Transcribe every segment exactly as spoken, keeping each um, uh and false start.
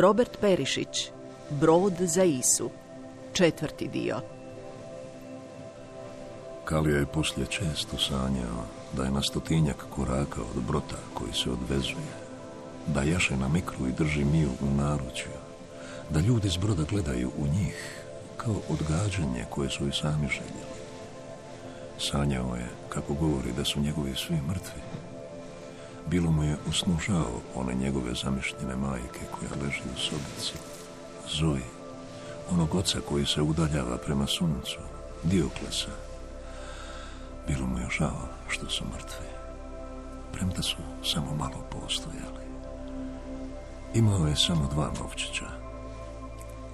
Robert Perišić, Brod za Isu, četvrti dio. Kalija je poslije često sanjao da je na stotinjak koraka od brota koji se odvezuje, da jaše na mikru i drži Miju u naručju, da ljudi s broda gledaju u njih kao odgađanje koje su i sami željeli. Sanjao je kako govori da su njegovi svi mrtvi. Bilo mu je usnu žao one njegove zamišljene majke koja leži u sobici, Zoji, onog oca koji se udaljava prema suncu, Dioklesa. Bilo mu je žao što su mrtvi, premda su samo malo postojali. Imao je samo dva novčića.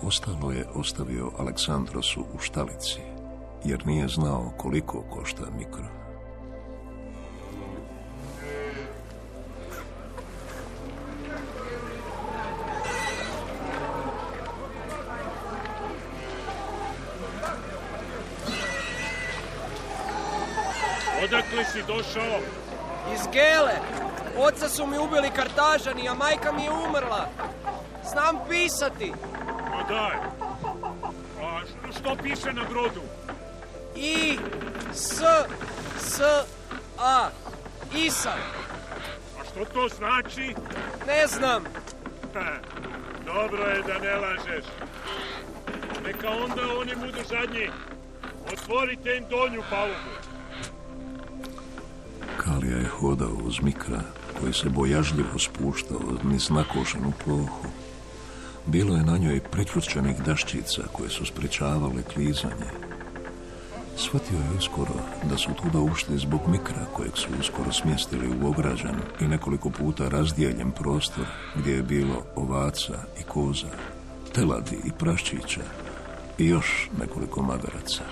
Ostalo je ostavio Aleksandrosu u štalici, jer nije znao koliko košta mikro. Odakle si došao? Iz Gele. Oca su mi ubili Kartažani, a majka mi je umrla. Znam pisati. Ma daj. A što piše na brodu? I, S, S, A. Isam. A što to znači? Ne znam. Ha, dobro je da ne lažeš. Neka onda oni budu zadnji. Otvorite im donju palubu. Kalija je hodao uz mikra koji se bojažljivo spuštao niz nakošenu plohu. Bilo je na njoj pričvršćenih daščica koje su sprečavale klizanje. Shvatio je uskoro da su tuda ušli zbog mikra kojeg su uskoro smjestili u ograđen i nekoliko puta razdijeljen prostor gdje je bilo ovaca i koza, teladi i praščića i još nekoliko magaraca.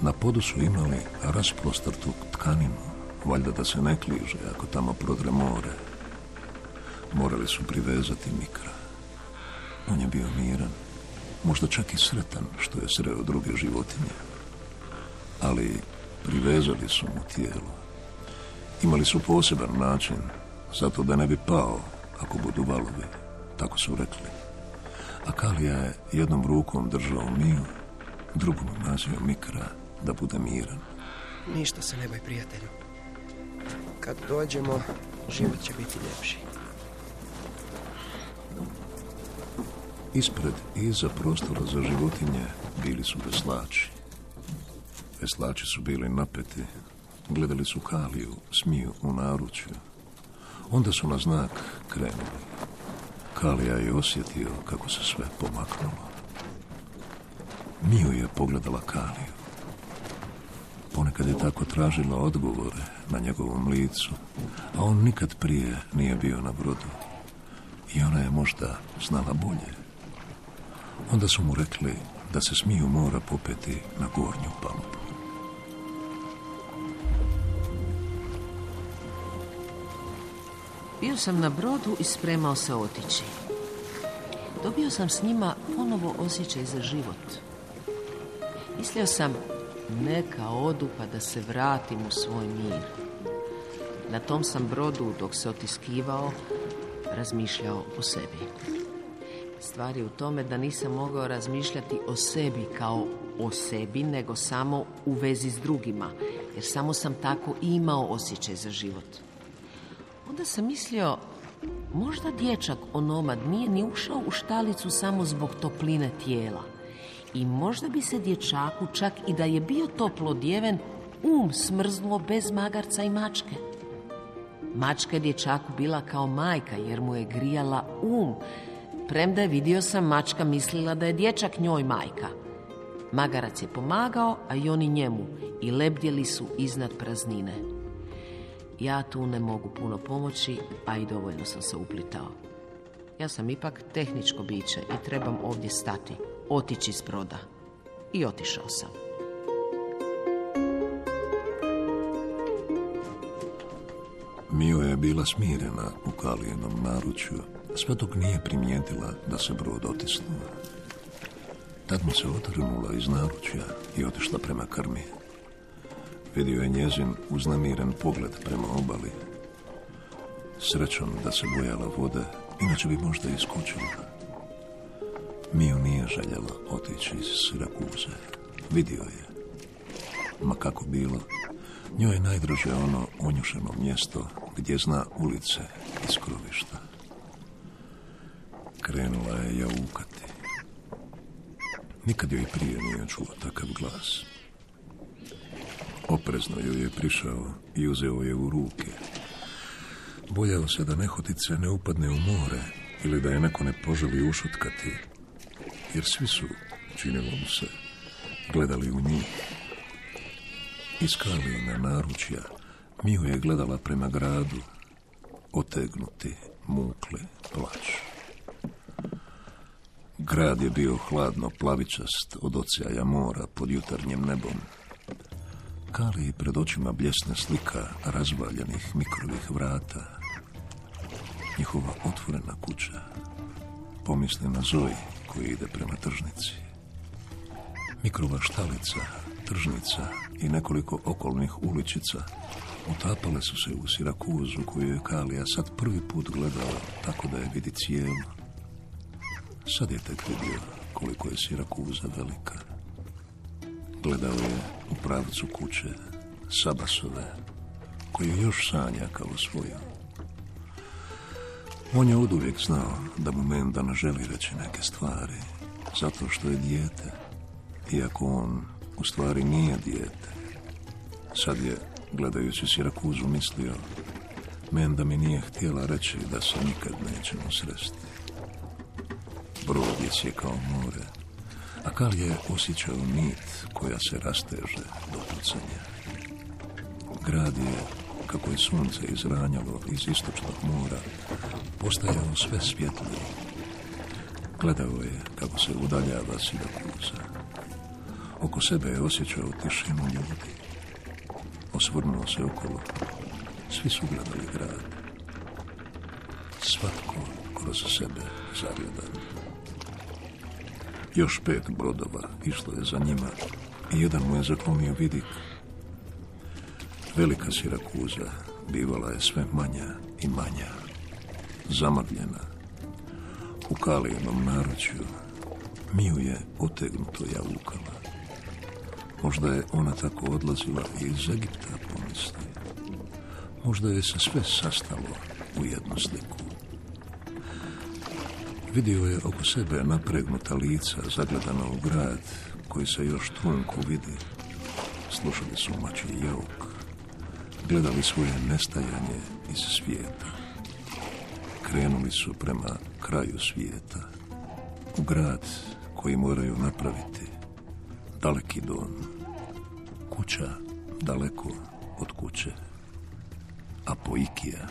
Na podu su imali rasprostrtu tkaninu, valjda da se ne kliže ako tamo prodre more. Morali su privezati mikra. On je bio miran, možda čak i sretan što je sreo druge životinje. Ali privezali su mu tijelo. Imali su poseban način, zato da ne bi pao ako budu valovi, tako su rekli. A Kalija je jednom rukom držao Miju, drugom mazio mikra, da bude miran. Ništa se ne boj, prijatelju. Kad dođemo, život će biti ljepši. Ispred i iza prostora za životinje bili su veslači. Veslači su bili napeti. Gledali su Kaliju, Smiju u naručju. Onda su na znak krenuli. Kalija je osjetio kako se sve pomaknulo. Miju je pogledala Kaliju. Ponekad je tako tražila odgovore na njegovom licu, a on nikad prije nije bio na brodu. I ona je možda znala bolje. Onda su mu rekli da se Smiju mora popeti na gornju palubu. Bio sam na brodu i spremao se otići. Dobio sam s njima ponovo osjećaj za život. Mislio sam, neka odu pa da se vratim u svoj mir. Na tom sam brodu, dok se otiskivao, razmišljao o sebi. Stvar je u tome da nisam mogao razmišljati o sebi kao o sebi, nego samo u vezi s drugima, jer samo sam tako i imao osjećaj za život. Onda sam mislio, možda dječak onomad nije ni ušao u štalicu samo zbog topline tijela. I možda bi se dječaku, čak i da je bio toplo odjeven, um smrznuo bez magarca i mačke. Mačka je dječaku bila kao majka, jer mu je grijala um. Premda je, vidio sam, mačka mislila da je dječak njoj majka. Magarac je pomagao, a i oni njemu, i lebdjeli su iznad praznine. Ja tu ne mogu puno pomoći, a i dovoljno sam se uplitao. Ja sam ipak tehničko biće i trebam ovdje stati. Otići s broda. I otišao sam. Mio je bila smirena u Kalijenom naručju, sve dok nije primijetila da se brod otisnuo. Tad mu se otrnula iz naručja i otišla prema krmi. Vidio je njezin uznemiren pogled prema obali. Srećom da se bojala vode, Inače bi možda iskućila. Miju nije željela otići iz Sirakuze. Vidio je. Ma kako bilo, njoj je najdraže ono onjušeno mjesto gdje zna ulice iz krovišta. Krenula je jaukati. Nikad joj prije nije čula takav glas. Oprezno joj je prišao i uzeo je u ruke. Bojao se da nehotice ne upadne u more ili da je neko ne poželi ušutkati, jer svi su, činilo mu se, gledali u njih. Iz Kalijina naručja Miju je gledala prema gradu, otegnuti, mukle, plač. Grad je bio hladno plavičast od oceaja mora pod jutarnjim nebom. Kaliji pred očima bljesna slika razvaljenih mikrovih vrata. Njihova otvorena kuća. Pomisli na Zoji koji ide prema tržnici. Mikrova štalica, tržnica i nekoliko okolnih uličica utapale su se u Sirakuzu koju je Kalija sad prvi put gledala tako da je vidi cijelu. Sad je tek vidio koliko je Sirakuza velika. Gledao je u pravcu kuće Sabasove, koju još sanja kao svoju. On je oduvijek znao da mu Menda ne želi reći neke stvari, zato što je dijete, iako on u stvari nije dijete. Sad je, gledajući Sirakuzu, mislio, Menda mi nije htjela reći da se nikad nećemo sresti. Brod je sjekao more, a Kal je osjećao nit koja se rasteže do pucanja. Grad je, kako je sunce izranjalo iz istočnog mora, postajao sve svjetliji. Gledao je kako se udaljava Sirakuza. Oko sebe je osjećao tišinu ljudi. Osvrnuo se okolo. Svi su gledali grad. Svatko kroz sebe zagledan. Još pet brodova išlo je za njima i jedan mu je zaklonio vidik. Velika Sirakuza bivala je sve manja i manja, zamrljena. U Kalijinom naručju Miju je otegnuto jaukala. Možda je ona tako odlazila i iz Egipta, pomisli. Možda je se sve sastalo u jednu sliku. Vidio je oko sebe napregnuta lica zagledana u grad koji se još trunku vidi. Slušali su mači jauk. Gledali svoje nestajanje iz svijeta. Krenuli su prema kraju svijeta. U grad koji moraju napraviti. Daleki don. Kuća daleko od kuće. Apoikija.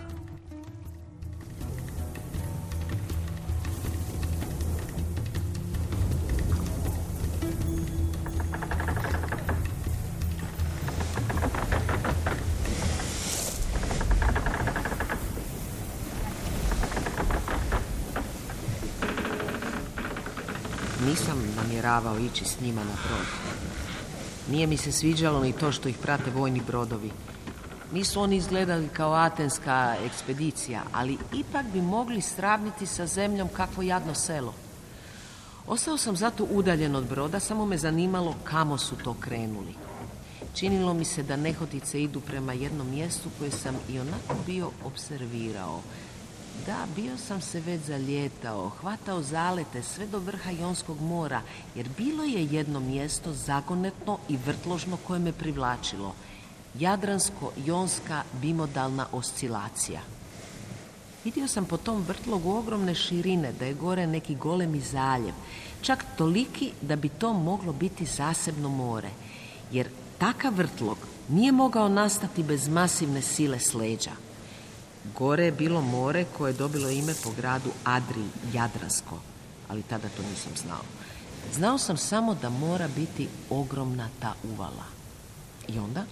Nisam namjeravao ići s njima na brod. Nije mi se sviđalo ni to što ih prate vojni brodovi. Nisu oni izgledali kao atenska ekspedicija, ali ipak bi mogli sravniti sa zemljom kakvo jadno selo. Ostao sam zato udaljen od broda, samo me zanimalo kamo su to krenuli. Činilo mi se da nehotice idu prema jednom mjestu koje sam i onako bio observirao. Da, bio sam se već zalijetao, hvatao zalete sve do vrha Jonskog mora, jer bilo je jedno mjesto zagonetno i vrtložno koje me privlačilo. Jadransko-jonska bimodalna oscilacija. Vidio sam po tom vrtlogu ogromne širine, da je gore neki golemi zaljev, čak toliki da bi to moglo biti zasebno more, jer takav vrtlog nije mogao nastati bez masivne sile sleđa. Gore je bilo more koje je dobilo ime po gradu Adriji, Jadransko, ali tada to nisam znao. Znao sam samo da mora biti ogromna ta uvala. I onda,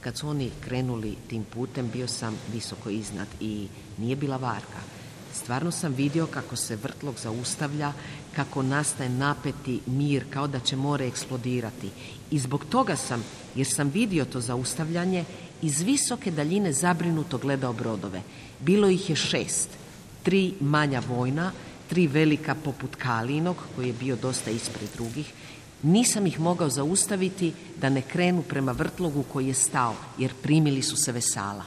kad su oni krenuli tim putem, bio sam visoko iznad i nije bila varka. Stvarno sam vidio kako se vrtlog zaustavlja, kako nastaje napeti mir, kao da će more eksplodirati. I zbog toga sam, jer sam vidio to zaustavljanje, iz visoke daljine zabrinuto gledao brodove. Bilo ih je šest. tri manja vojna, tri velika poput Kalinog, koji je bio dosta ispred drugih, nisam ih mogao zaustaviti da ne krenu prema vrtlogu koji je stao, jer primili su se vesala.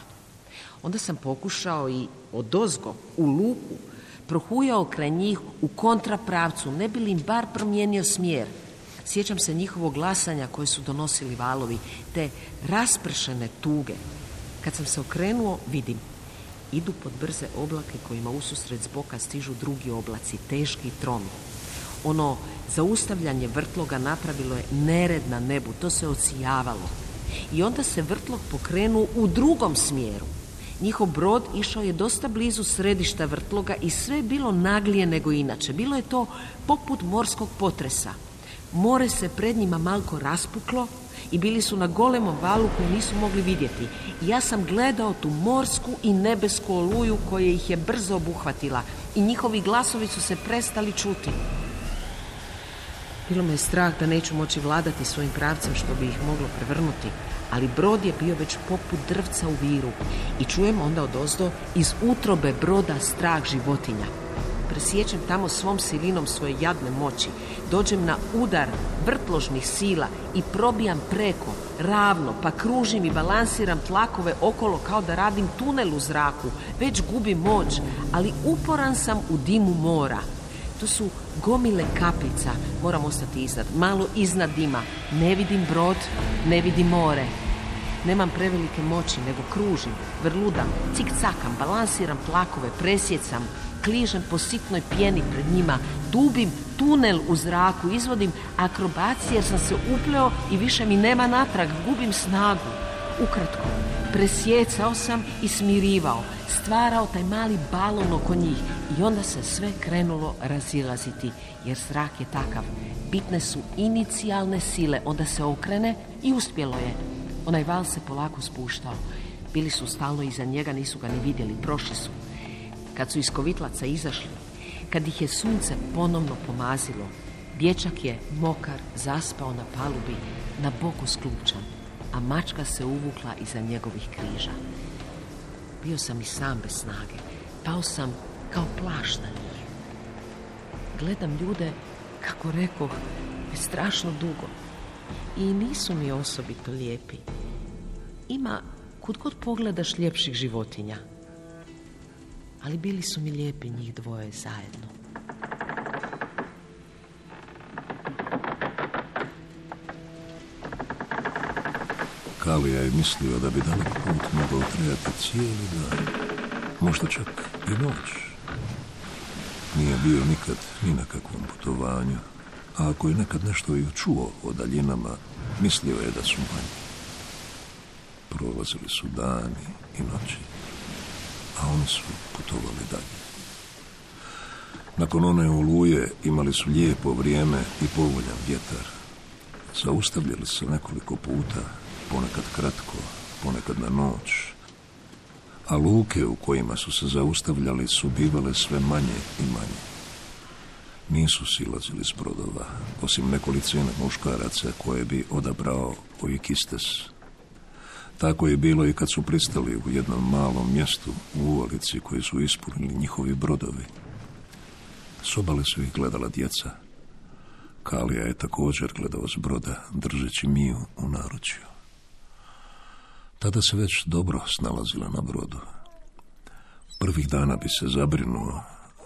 Onda sam pokušao i odozgo u luku prohujao kraj njih u kontrapravcu, ne bi li im bar promijenio smjer. Sjećam se njihovog glasanja koje su donosili valovi, te raspršene tuge. Kad sam se okrenuo, vidim, idu pod brze oblake kojima ususret zboka stižu drugi oblaci, teški i tromi. Ono zaustavljanje vrtloga napravilo je nered na nebu, to se odsijavalo. I onda se vrtlog pokrenuo u drugom smjeru. Njihov brod išao je dosta blizu središta vrtloga i sve je bilo naglije nego inače. Bilo je to poput morskog potresa. More se pred njima malko raspuklo i bili su na golemom valu koju nisu mogli vidjeti. I ja sam gledao tu morsku i nebesku oluju koja ih je brzo obuhvatila i njihovi glasovi su se prestali čuti. Bilo me je strah da neću moći vladati svojim pravcem što bi ih moglo prevrnuti, ali brod je bio već poput drvca u viru i čujem onda odozdo iz utrobe broda strah životinja. Presjećam tamo svom silinom svoje jadne moći, dođem na udar vrtložnih sila i probijam preko, ravno, pa kružim i balansiram tlakove okolo kao da radim tunel u zraku, već gubim moć, ali uporan sam u dimu mora. To su gomile kapljica, moram ostati iznad, malo iznad dima. Ne vidim brod, ne vidim more. Nemam prevelike moći, nego kružim, vrludam, cik-cakam, balansiram tlakove, presjecam, kližem po sitnoj pjeni pred njima, dubim tunel u zraku, izvodim akrobacije jer sam se upleo i više mi nema natrag, gubim snagu. Ukratko, presjecao sam i smirivao, stvarao taj mali balon oko njih i onda se sve krenulo razilaziti, jer zrak je takav. Bitne su inicijalne sile, onda se okrene i uspjelo je. Onaj val se polako spuštao. Bili su stalno iza njega, nisu ga ni vidjeli, prošli su. Kad su iz kovitlaca izašli, kad ih je sunce ponovno pomazilo, dječak je mokar zaspao na palubi, na boku sklupčan, a mačka se uvukla iza njegovih križa. Bio sam i sam bez snage. Pao sam kao plašt na njih. Gledam ljude, kako rekoh, već strašno dugo. I nisu mi osobito lijepi. Ima kud god pogledaš ljepših životinja. Ali bili su mi lijepi njih dvoje zajedno. Kalija je mislio da bi dalek put mogao trajati cijeli dan, možda čak i noć. Nije bio nikad ni na kakvom putovanju, a ako je nekad nešto i čuo o daljinama, mislio je da su manji. Prolazili su dani i noći, a oni su putovali dalje. Nakon one oluje imali su lijepo vrijeme i povoljan vjetar. Zaustavljali se nekoliko puta, ponekad kratko, ponekad na noć, a luke u kojima su se zaustavljali su bivale sve manje i manje. Nisu silazili s brodova, osim nekolicine muškaraca koje bi odabrao Oikistes. Tako je bilo i kad su pristali u jednom malom mjestu u uvalici koji su ispunili njihovi brodovi. S obale su ih gledala djeca. Kalija je također gledao s broda, držeći Miju u naručju. Tada se već dobro snalazila na brodu. Prvih dana bi se zabrinuo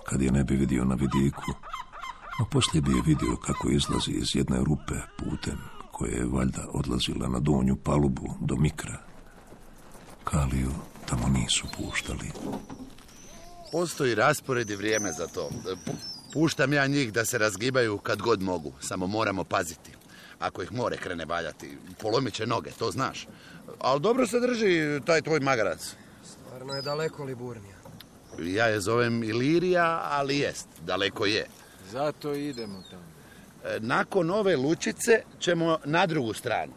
kad je ne bi vidio na vidiku, no poslije bi je vidio kako izlazi iz jedne rupe putem koja je valjda odlazila na donju palubu do Mikra. Kaliju tamo nisu puštali. Postoji raspored i vrijeme za to. Puštam ja njih da se razgibaju kad god mogu, samo moramo paziti. Ako ih more krene valjati, polomit će noge, to znaš. Ali dobro se drži taj tvoj magarac. Stvarno je daleko Liburnija. Ja je zovem Ilirija, ali jest, daleko je. Zato idemo tamo. Nakon ove lučice ćemo na drugu stranu.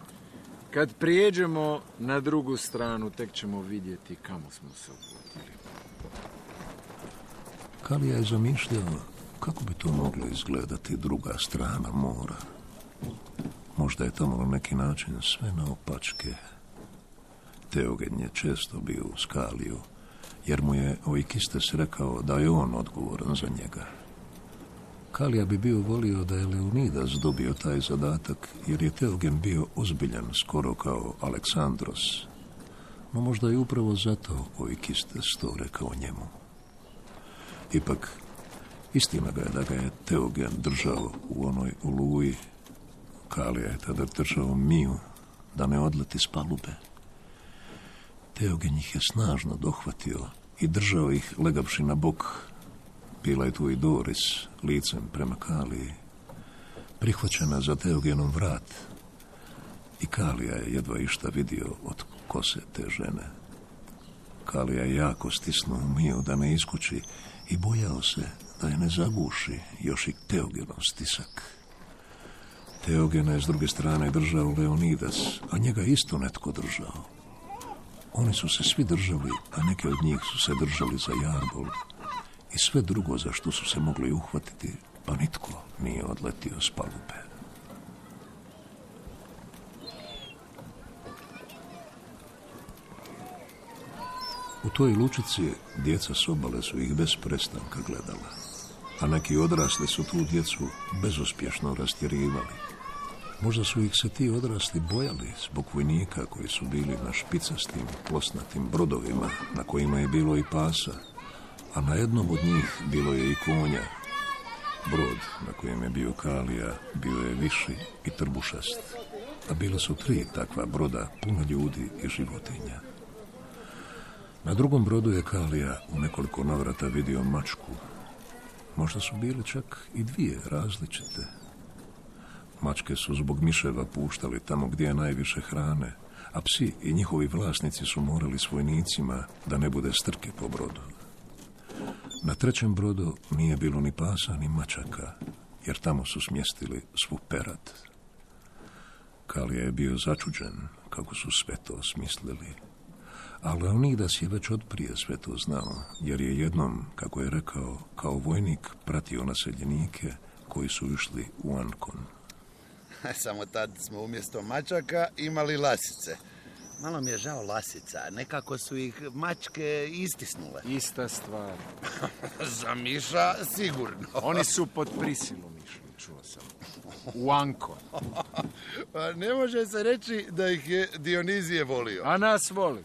Kad prijeđemo na drugu stranu, tek ćemo vidjeti kamo smo se uputili. Kalija je zamišljao kako bi to moglo izgledati druga strana mora. Možda je tamo na neki način sve naopačke. Teogen je često bio u Skaliju jer mu je Oikistes rekao da je on odgovoran za njega. Kalija bi bio volio da je Leonidas dobio taj zadatak, jer je Telgen bio ozbiljan, skoro kao Aleksandros. No možda je upravo zato Oikistes to rekao njemu. Ipak, istina ga je da ga je Telgen držao u onoj oluji. Kalija je tada držao Miju da ne odleti s palube. Teogen ih je snažno dohvatio i držao ih legavši na bok. Bila je tu i Doris, licem prema Kaliji, prihvaćena za Teogenom vrat. I Kalija je jedva išta vidio od kose te žene. Kalija je jako stisnuo Miju da ne iskući i bojao se da je ne zaguši još i Teogenov stisak. Teogena je s druge strane držao Leonidas, a njega isto netko držao. Oni su se svi držali, a neke od njih su se držali za jarbol i sve drugo za što su se mogli uhvatiti, pa nitko nije odletio s palube. U toj lučici djeca s obale su ih bez prestanka gledala, a neki odrasli su tu djecu bezuspješno rastjerivali. Možda su ih se ti odrasli bojali zbog vojnika koji su bili na špicastim, plosnatim brodovima na kojima je bilo i pasa, a na jednom od njih bilo je i konja. Brod na kojem je bio Kalija bio je viši i trbušast, a bila su tri takva broda puno ljudi i životinja. Na drugom brodu je Kalija u nekoliko navrata vidio mačku. Možda su bile čak i dvije različite. Mačke su zbog miševa puštali tamo gdje je najviše hrane, a psi i njihovi vlasnici su morali s vojnicima da ne bude strke po brodu. Na trećem brodu nije bilo ni pasa ni mačaka, jer tamo su smjestili svu perad. Kalija je bio začuđen kako su sve to smislili. A Leonidas je već odprije sve to znao, jer je jednom, kako je rekao, kao vojnik pratio naseljenike koji su išli u Ankon. Samo tad smo umjesto mačaka imali lasice. Malo mi je žao lasica, nekako su ih mačke istisnule. Ista stvar. Za miša sigurno. Oni su pod prisilom išli, čuo sam. U Ankon. Pa ne može se reći da ih je Dionizije volio. A nas voli.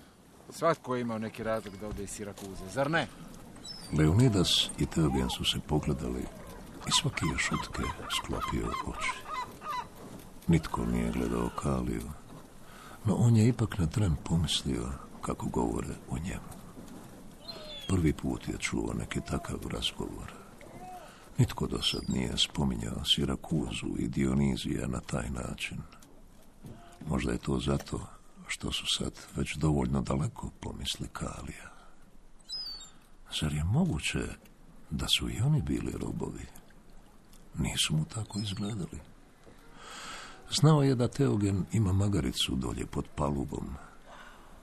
Svatko je imao neki razlog da ode iz Sirakuze, zar ne? Leonidas i Teogen su se pogledali i svaki je šutke sklopio oči. Nitko nije gledao Kaliju, no on je ipak na tren pomislio kako govore o njemu. Prvi put je čuo neki takav razgovor. Nitko do sad nije spominjao Sirakuzu i Dionizija na taj način. Možda je to zato što su sad već dovoljno daleko, pomisli Kalija. Zar je moguće da su i oni bili robovi? Nisu mu tako izgledali. Znao je da Teogen ima magaricu dolje pod palubom,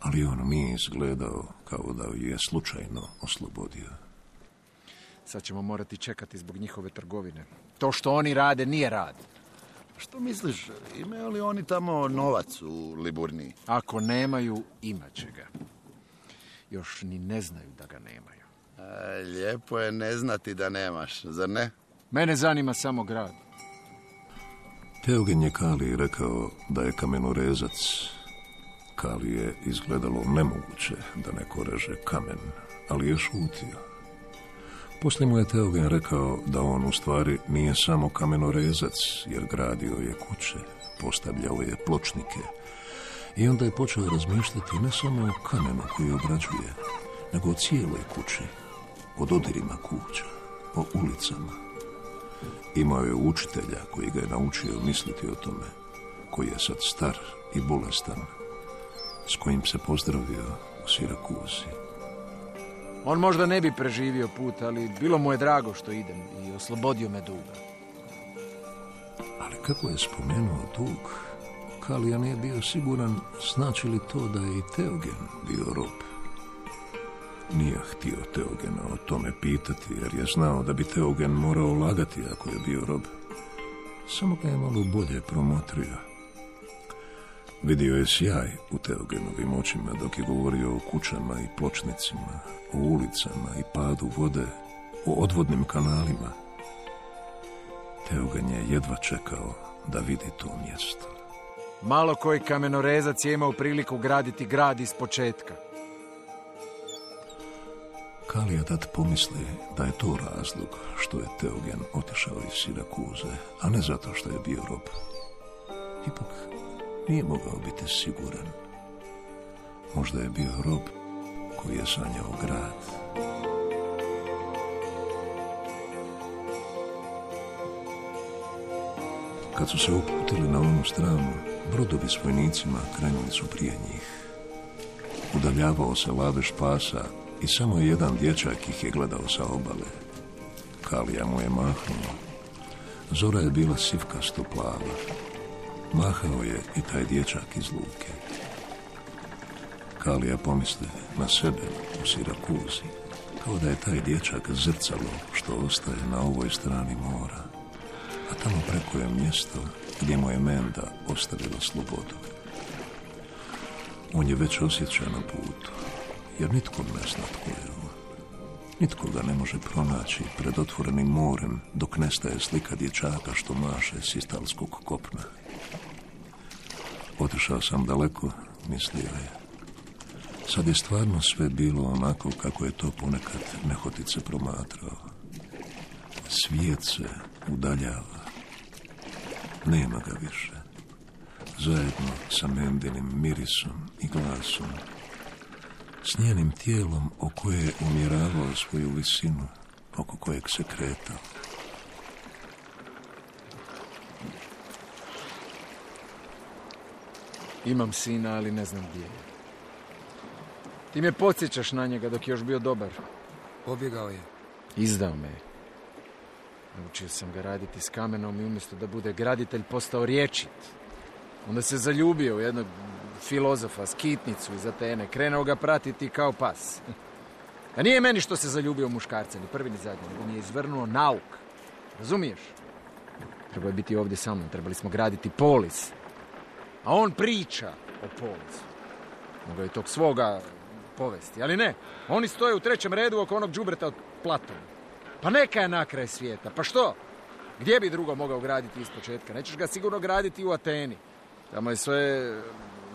ali on nije izgledao kao da ju je slučajno oslobodio. Sad ćemo morati čekati zbog njihove trgovine. To što oni rade nije rad. Što misliš, imaju li oni tamo novac u Liburniji? Ako nemaju, imat će ga. Još ni ne znaju da ga nemaju. A, lijepo je ne znati da nemaš, zar ne? Mene zanima samo grad. Teogen je Kaliji rekao da je kamenorezac. Kaliji je izgledalo nemoguće da neko reže kamen, ali je šutio. Poslije mu je Teogen rekao da on u stvari nije samo kamenorezac, jer gradio je kuće, postavljao je pločnike. I onda je počeo razmišljati ne samo o kamenu koji obrađuje, nego o cijeloj kući, o dodirima kuća, o ulicama. Imao je učitelja koji ga je naučio misliti o tome, koji je sad star i bolestan, s kojim se pozdravio u Sirakuzi. On možda ne bi preživio put, ali bilo mu je drago što idem i oslobodio me duga. Ali kako je spomenuo dug, Kalija nije bio siguran znači li to da je i Teogen bio rob. Nije htio Teogena o tome pitati, jer je znao da bi Teogen morao lagati ako je bio rob. Samo ga je malo bolje promotrio. Vidio je sjaj u Teogenovim očima dok je govorio o kućama i pločnicima, o ulicama i padu vode, o odvodnim kanalima. Teogen je jedva čekao da vidi to mjesto. Malo koji kamenorezac je imao priliku graditi grad iz početka. Kalija tad pomisli da je to razlog što je Teogen otišao iz Sirakuze, a ne zato što je bio rob. Ipak nije mogao biti siguran. Možda je bio rob koji je sanjao grad. Kad su se uputili na onu stranu, brodovi s vojnicima krenuli su prije njih. Udaljavao se lavež pasa i samo jedan dječak ih je gledao sa obale. Kalija mu je mahnuo. Zora je bila sivkasto plava. Mahao je i taj dječak iz luke. Kalija pomisli na sebe u Sirakuzi, kao da je taj dječak zrcalo što ostaje na ovoj strani mora, a tamo preko je mjesto gdje mu je Menda ostavila slobodu. On je već osjeća na putu, jer nitko ne zna tko je on. Nitko ga ne može pronaći pred otvorenim morem dok nestaje slika dječaka što maše s istalskog kopna. Otišao sam daleko, mislio je. Sad je stvarno sve bilo onako kako je to ponekad nehotice promatrao. Svijet se udaljava. Nema ga više. Zajedno sa Mendinim mirisom i glasom. S njenim tijelom o koje je umjeravao svoju visinu, oko kojeg se kretao. Imam sina, ali ne znam gdje je. Ti me podsjećaš na njega dok je još bio dobar. Pobjegao je. Izdao me. Naučio sam ga raditi s kamenom i umjesto da bude graditelj postao riječit. Onda se zaljubio u jednog filozofa, skitnicu iz Atene. Krenuo ga pratiti kao pas. A nije meni što se zaljubio u muškarca, ni prvi ni zadnji. On je izvrnuo nauk. Razumiješ? Trebao je biti ovdje sa mnom. Trebali smo graditi polis. A on priča o polisu. Mogao je tog svoga povesti, ali ne. Oni stoje u trećem redu oko onog džubreta od Platona. Pa neka je na kraj svijeta. Pa što? Gdje bi drugo mogao graditi iz početka? Nećeš ga sigurno graditi u Ateni. Tamo je sve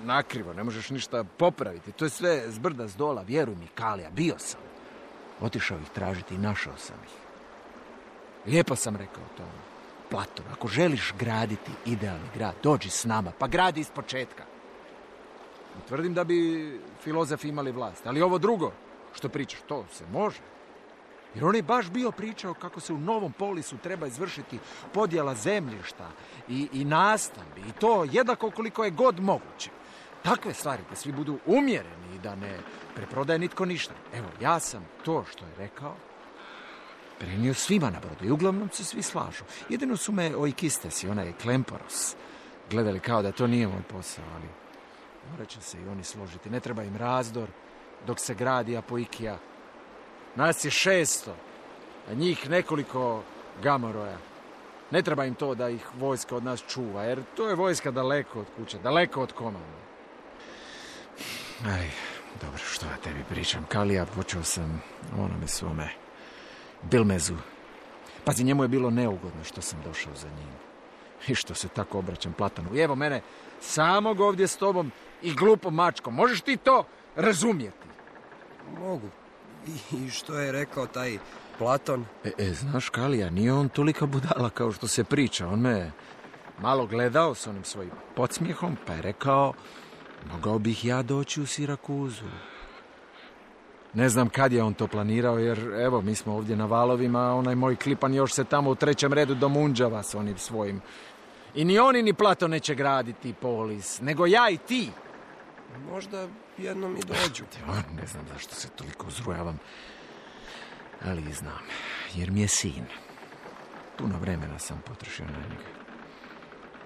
nakrivo, ne možeš ništa popraviti. To je sve s brda, s dola, vjeruj mi, Kalija, bio sam. Otišao ih tražiti i našao sam ih. Lijepo sam rekao to. Platon, ako želiš graditi idealni grad, dođi s nama, pa gradi iz početka. Tvrdim da bi filozofi imali vlast, ali ovo drugo što pričaš, to se može. Jer on je baš bio pričao kako se u novom polisu treba izvršiti podjela zemljišta i, i nastambi, i to jednako koliko je god moguće. Takve stvari, da svi budu umjereni i da ne preprodaje nitko ništa. Evo, ja sam to što je rekao prenio svima na brodu i uglavnom se svi slažu. Jedino su me Oikistes i onaj Klemporos gledali kao da to nije moj posao, ali morat će se i oni složiti. Ne treba im razdor dok se gradi Apoikija. Nas je šesto, a njih nekoliko gamoroja. Ne treba im to da ih vojska od nas čuva, jer to je vojska daleko od kuće, daleko od komande. Aj, dobro, što ja tebi pričam, Kalija, počeo sam onome svome Bilmezu. Pazi, njemu je bilo neugodno što sam došao za njim. I što se tako obraćam Platonu. Evo mene, samog ovdje s tobom i glupom mačkom. Možeš ti to razumjeti? Mogu. I što je rekao taj Platon? E, e znaš, Kalija, nije on tolika budala kao što se priča. On me malo gledao s onim svojim podsmijehom, pa je rekao, mogao bih ja doći u Sirakuzu. Ne znam kad je on to planirao, jer evo, mi smo ovdje na valovima, onaj moj klipan još se tamo u trećem redu domunđava s onim svojim. I ni oni ni Platon neće graditi polis, nego ja i ti. Možda jednom i dođu. Ne znam zašto se toliko uzrujavam, ali znam, jer mi je sin. Puno vremena sam potrošio na njega.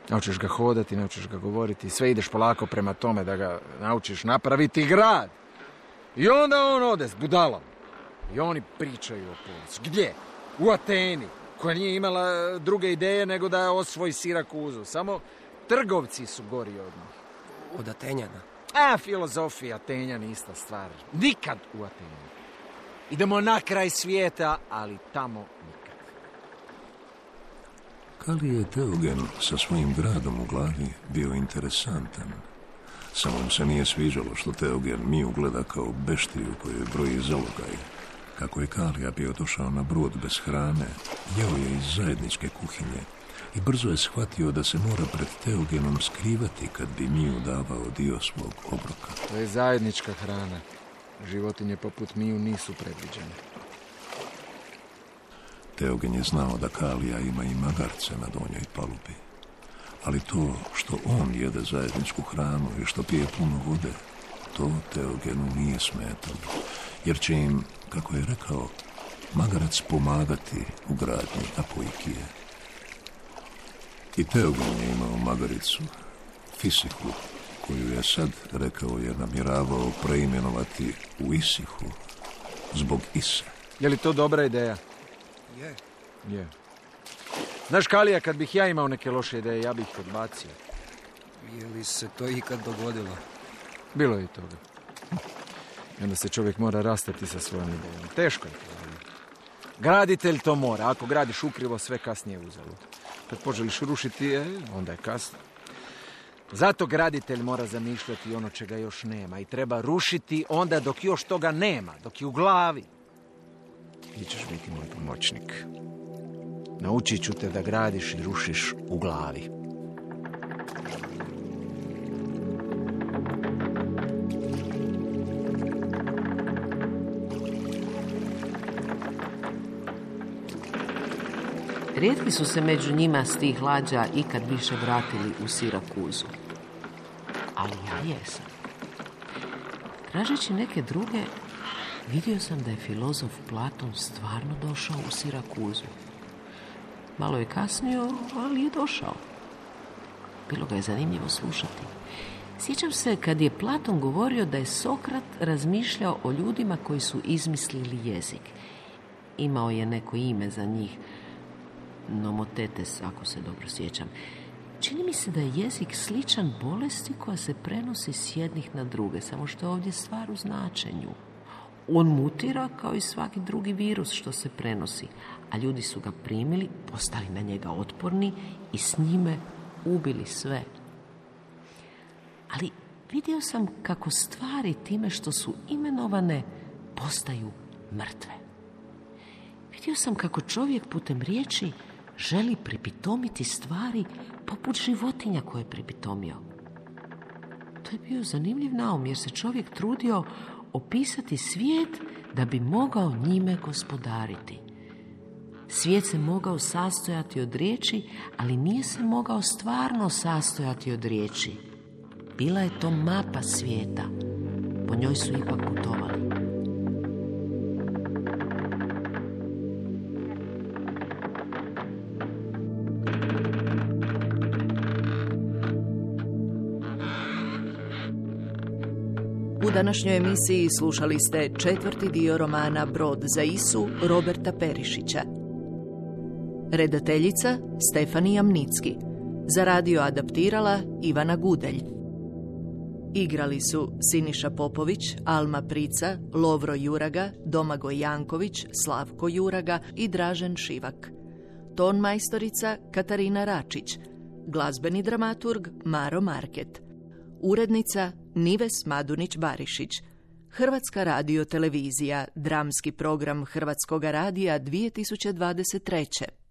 Naučiš ga hodati, naučiš ga govoriti, sve ideš polako prema tome da ga naučiš napraviti grad. I onda on ode s budalom. I oni pričaju o polisu. Gdje? U Ateni, koja nije imala druge ideje nego da osvoji Sirakuzu. Samo trgovci su gori od njih. od Atenjana? A, filozofija Atenjana ista stvar. Nikad u Atenjanu. Idemo na kraj svijeta, ali tamo nikad. Kali je Teugen sa svojim gradom u glavi bio interesantan. Samo mu se nije sviđalo što Teugen Miju gleda kao beštiju koju broji zalogaj. Kako je Kalija bio došao na brod bez hrane, jeo je iz zajedničke kuhinje i brzo je shvatio da se mora pred Teugenom skrivati kad bi Miju davao dio svog obroka. To je zajednička hrana. Životinje poput Miju nisu predviđene. Teugen je znao da Kalija ima i magarce na donjoj palubi. Ali to što on jede zajedničku hranu i što pije puno vode, to Teugenu nije smetalo. Jer će im, kako je rekao, magarac pomagati u gradnji apojkije. I Teugen je imao magaricu, Fisihu, koju je sad, rekao je, namjeravao preimenovati u Isihu, zbog Ise. Je li to dobra ideja? Je. Je. Znaš, Kalija, kad bih ja imao neke loše ideje, ja bih ih odbacio. Je li se to ikad dogodilo? Bilo je i toga. I onda se čovjek mora rastati sa svojom idejom. Teško je to. Graditelj to mora. Ako gradiš ukrivo, sve kasnije uzalo. Kad poželiš rušiti, e, onda je kasno. Zato graditelj mora zamišljati ono čega još nema. I treba rušiti onda dok još toga nema. Dok je u glavi. Ti ćeš biti moj pomoćnik. Naučit ću te da gradiš i rušiš u glavi. Rijetki su se među njima s tih lađa ikad više vratili u Sirakuzu. Ali ja jesam. Tražeći neke druge, vidio sam da je filozof Platon stvarno došao u Sirakuzu. Malo je kasnio, ali je došao. Bilo ga je zanimljivo slušati. Sjećam se kad je Platon govorio da je Sokrat razmišljao o ljudima koji su izmislili jezik. Imao je neko ime za njih. Nomotetes, ako se dobro sjećam. Čini mi se da je jezik sličan bolesti koja se prenosi s jednih na druge, samo što je ovdje stvar u značenju. On mutira kao i svaki drugi virus što se prenosi, a ljudi su ga primili, postali na njega otporni i s njime ubili sve. Ali vidio sam kako stvari time što su imenovane postaju mrtve. Vidio sam kako čovjek putem riječi želi pripitomiti stvari poput životinja koje je pripitomio. To je bio zanimljiv naum jer se čovjek trudio opisati svijet da bi mogao njime gospodariti. Svijet se mogao sastojati od riječi, ali nije se mogao stvarno sastojati od riječi. Bila je to mapa svijeta. Po njoj su ipak putovali. U današnjoj emisiji slušali ste četvrti dio romana Brod za Isu Roberta Perišića. Redateljica Stefanija Mnički. Za radio adaptirala Ivana Gudelj. Igrali su Siniša Popović, Alma Prica, Lovro Juraga, Domago Janković, Slavko Juraga i Dražen Šivak. Ton majstorica Katarina Račić. Glazbeni dramaturg Maro Market. Urednica Nive Smadurić Barišić. Hrvatska radiotelevizija, dramski program Hrvatskog radija dvije tisuće dvadeset treće.